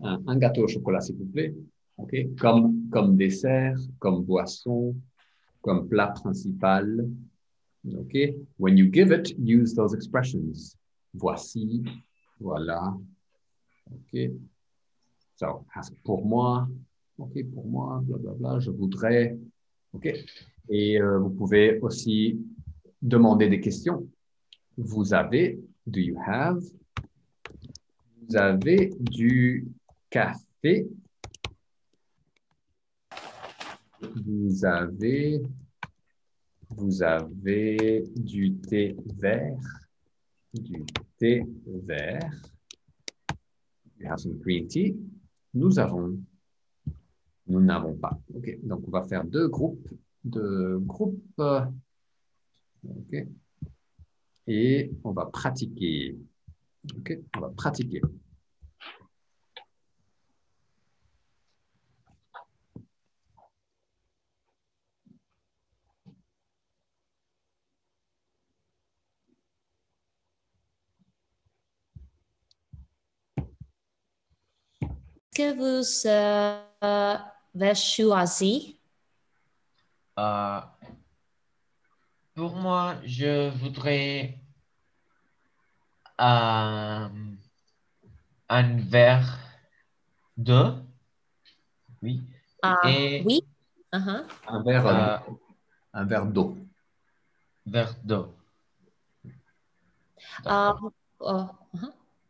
Un gâteau au chocolat, s'il vous plaît. Okay. Comme dessert, comme boisson, comme plat principal. Okay. When you give it, use those expressions. Voici, voilà. Okay. So, ask pour moi. Okay, pour moi, blablabla, je voudrais. Okay. Et vous pouvez aussi demander des questions. Vous avez, do you have, vous avez du café, vous avez du thé vert, you have some green tea, nous n'avons pas. OK, donc on va faire deux groupes. OK. Et on va pratiquer. OK, on va pratiquer. Que vous avez choisi? Pour moi, je voudrais un verre de. Oui. Oui. Uh-huh. Un verre d'eau. Verre d'eau. Uh-huh.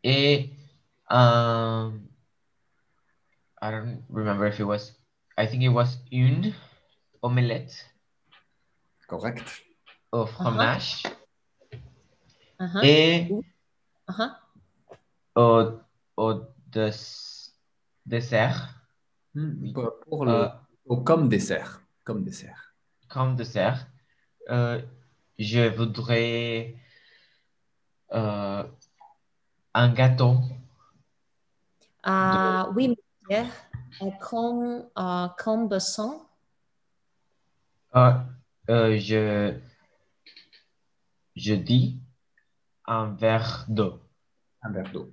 Et I don't remember if it was, I think it was une omelette. Correct. Au fromage. Uh-huh. Et uh-huh. au dessert. Oui. Comme dessert. Je voudrais un gâteau. Oui. Yeah. Comme boisson. Je dis un verre d'eau. Un verre d'eau.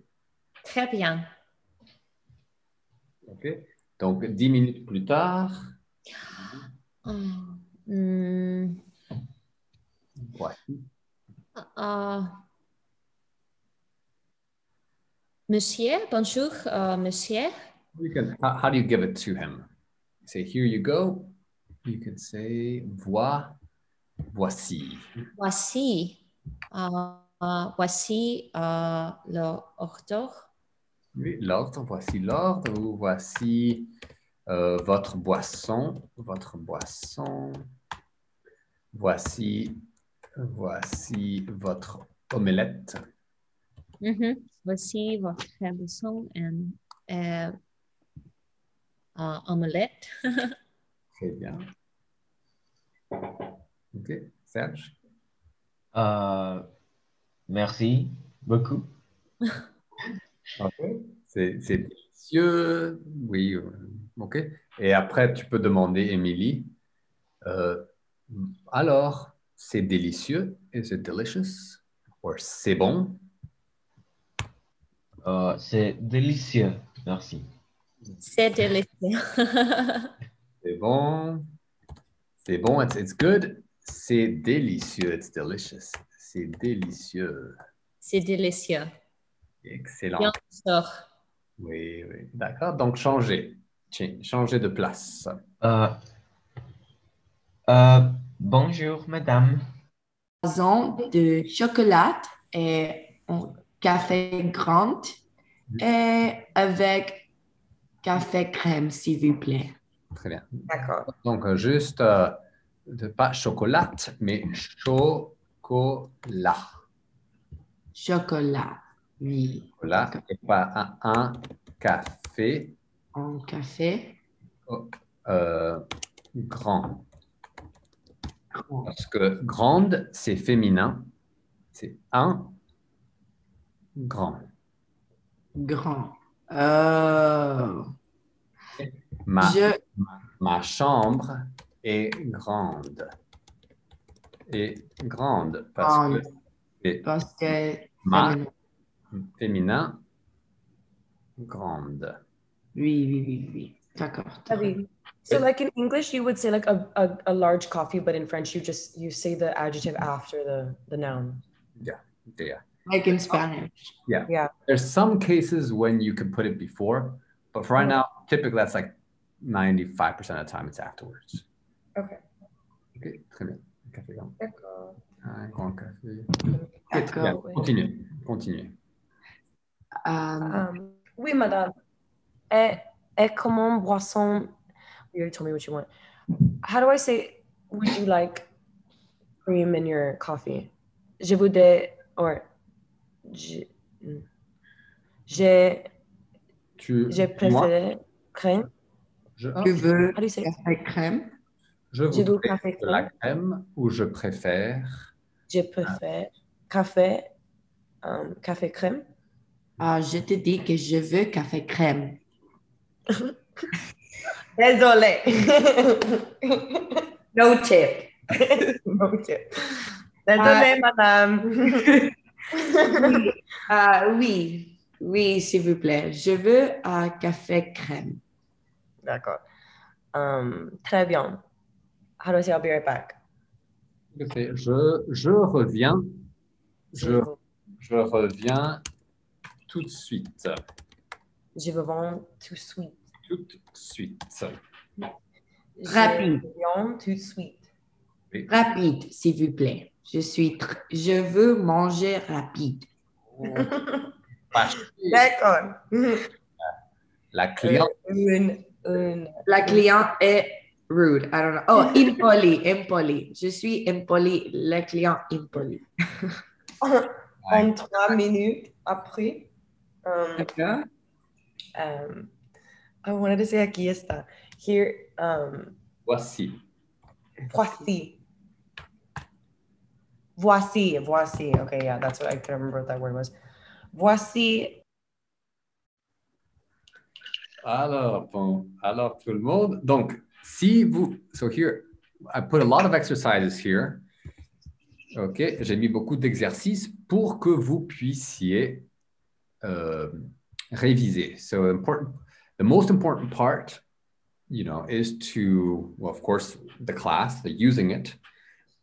Très bien. OK. Donc, 10 minutes plus tard. Ouais. Monsieur, bonjour, monsieur. You can, how do you give it to him? Say, here you go. You can say, voici. Voici l'ordre. Oui, l'ordre, voici l'ordre. Ou voici votre boisson. Voici votre omelette. Mm-hmm. Voici votre boisson et omelette. Très bien. OK, Serge. Merci beaucoup. Okay. C'est délicieux. Oui, OK. Et après, tu peux demander, Emily, alors, c'est délicieux? Is it delicious? Ou c'est bon? C'est délicieux. Merci. C'est délicieux. C'est bon. C'est bon. It's good. C'est délicieux. It's delicious. C'est délicieux. C'est délicieux. Excellent. Bien sûr. Oui, oui. D'accord. Donc, changez. Changez de place. Bonjour, madame. Raison de chocolat et un café grand et avec café crème, s'il vous plaît. Très bien. D'accord. Donc, juste, pas chocolat, mais chocolat. Chocolat, oui. Chocolat et pas un café. Un café. Grand. Parce que grande, c'est féminin. C'est un grand. Grand. Ma chambre est grande. Parce que ma féminin grande. Oui. D'accord. So like in English you would say like a large coffee, but in French you say the adjective after the noun. Yeah. Like in Spanish. Yeah. There's some cases when you can put it before, but for right now, typically that's like 95% of the time it's afterwards. Okay. Très bien. D'accord. I want coffee. Good, yeah, continue. Oui, madame. Et comment boisson? You already told me what you want. How do I say, would you like cream in your coffee? Je voudrais, or je préfère crème. Tu veux café crème? Je voudrais de la crème ou je préfère? Je préfère café crème. Je te dis que je veux café crème. Désolé. No tip. Désolé, madame. Oui, s'il vous plaît. Je veux un café crème. D'accord. Très bien. How do I say I'll be right back? Okay. Je reviens tout de suite. Je reviens tout de suite. Tout de suite. Rapide. Tout de suite. Oui. Rapide, s'il vous plaît. Je veux manger rapide. Oh. D'accord. La cliente est rude. I don't know. Oh, impoli. Je suis impoli. La cliente impoli. En 3 minutes après. Okay. I wanted to say aquí está. Here. Voici. Okay, yeah, that's what I couldn't remember what that word was. Voici. Alors, tout le monde. Donc, si vous... So here, I put a lot of exercises here. OK, j'ai mis beaucoup d'exercices pour que vous puissiez réviser. So the most important part, is to, well, of course, the class, the using it.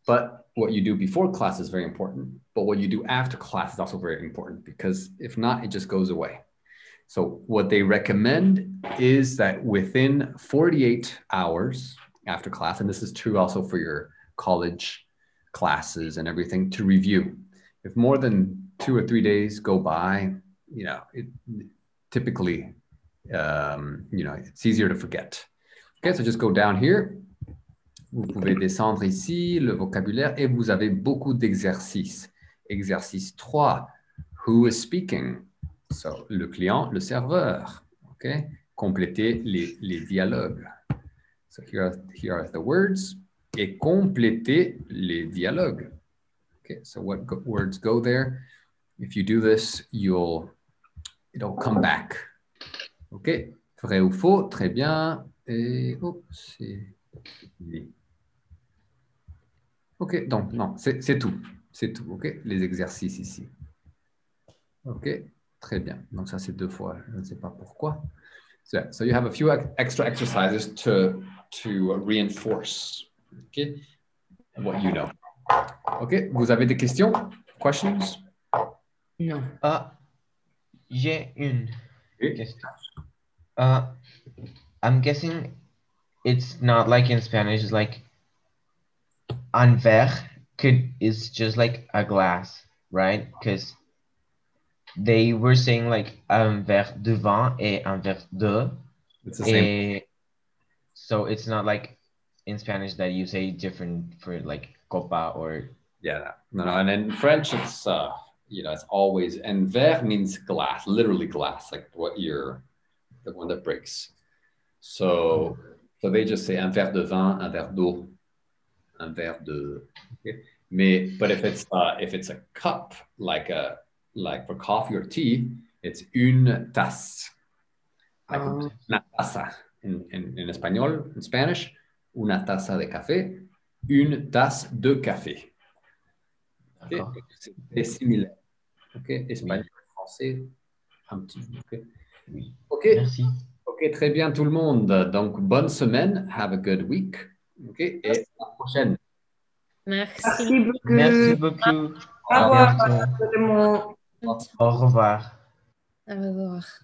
But what you do before class is very important. But what you do after class is also very important because if not, it just goes away. So what they recommend is that within 48 hours after class, and this is true also for your college classes and everything, to review. If more than 2 or 3 days go by, typically, it's easier to forget. Okay, so just go down here. Vous pouvez descendre ici, le vocabulaire, et vous avez beaucoup d'exercices. Exercice 3, who is speaking? So, le client, le serveur. Okay? Complétez les dialogues. So, here are the words. Et complétez les dialogues. Okay, so what words go there? If you do this, it'll come back. Okay, vrai ou faux, très bien. Et, OK, donc, non, c'est tout, OK? Les exercices ici. OK, très bien. Donc, ça, c'est 2 fois, je ne sais pas pourquoi. So you have a few extra exercises to reinforce, OK? What you know. OK, vous avez des questions? Questions? Non. J'ai une question. I'm guessing... It's not like in Spanish, it's like un verre is just like a glass, right? Because they were saying like un verre de vin et un verre de. It's the same. So it's not like in Spanish that you say different for like copa or. Yeah, no. And in French, it's, it's always, and verre means glass, literally glass, like the one that breaks. So they just say un verre de vin, un verre d'eau, un verre de. Okay. But if it's a cup, like for coffee or tea, it's une tasse. Like una taza in español, in Spanish, una taza de café, une tasse de café. Okay. C'est similaire. Ok, espagnol, français, un petit. Ok. Merci. OK, très bien tout le monde. Donc, bonne semaine. Have a good week. OK, et à la prochaine. Merci beaucoup. Merci beaucoup. Au revoir. Au revoir.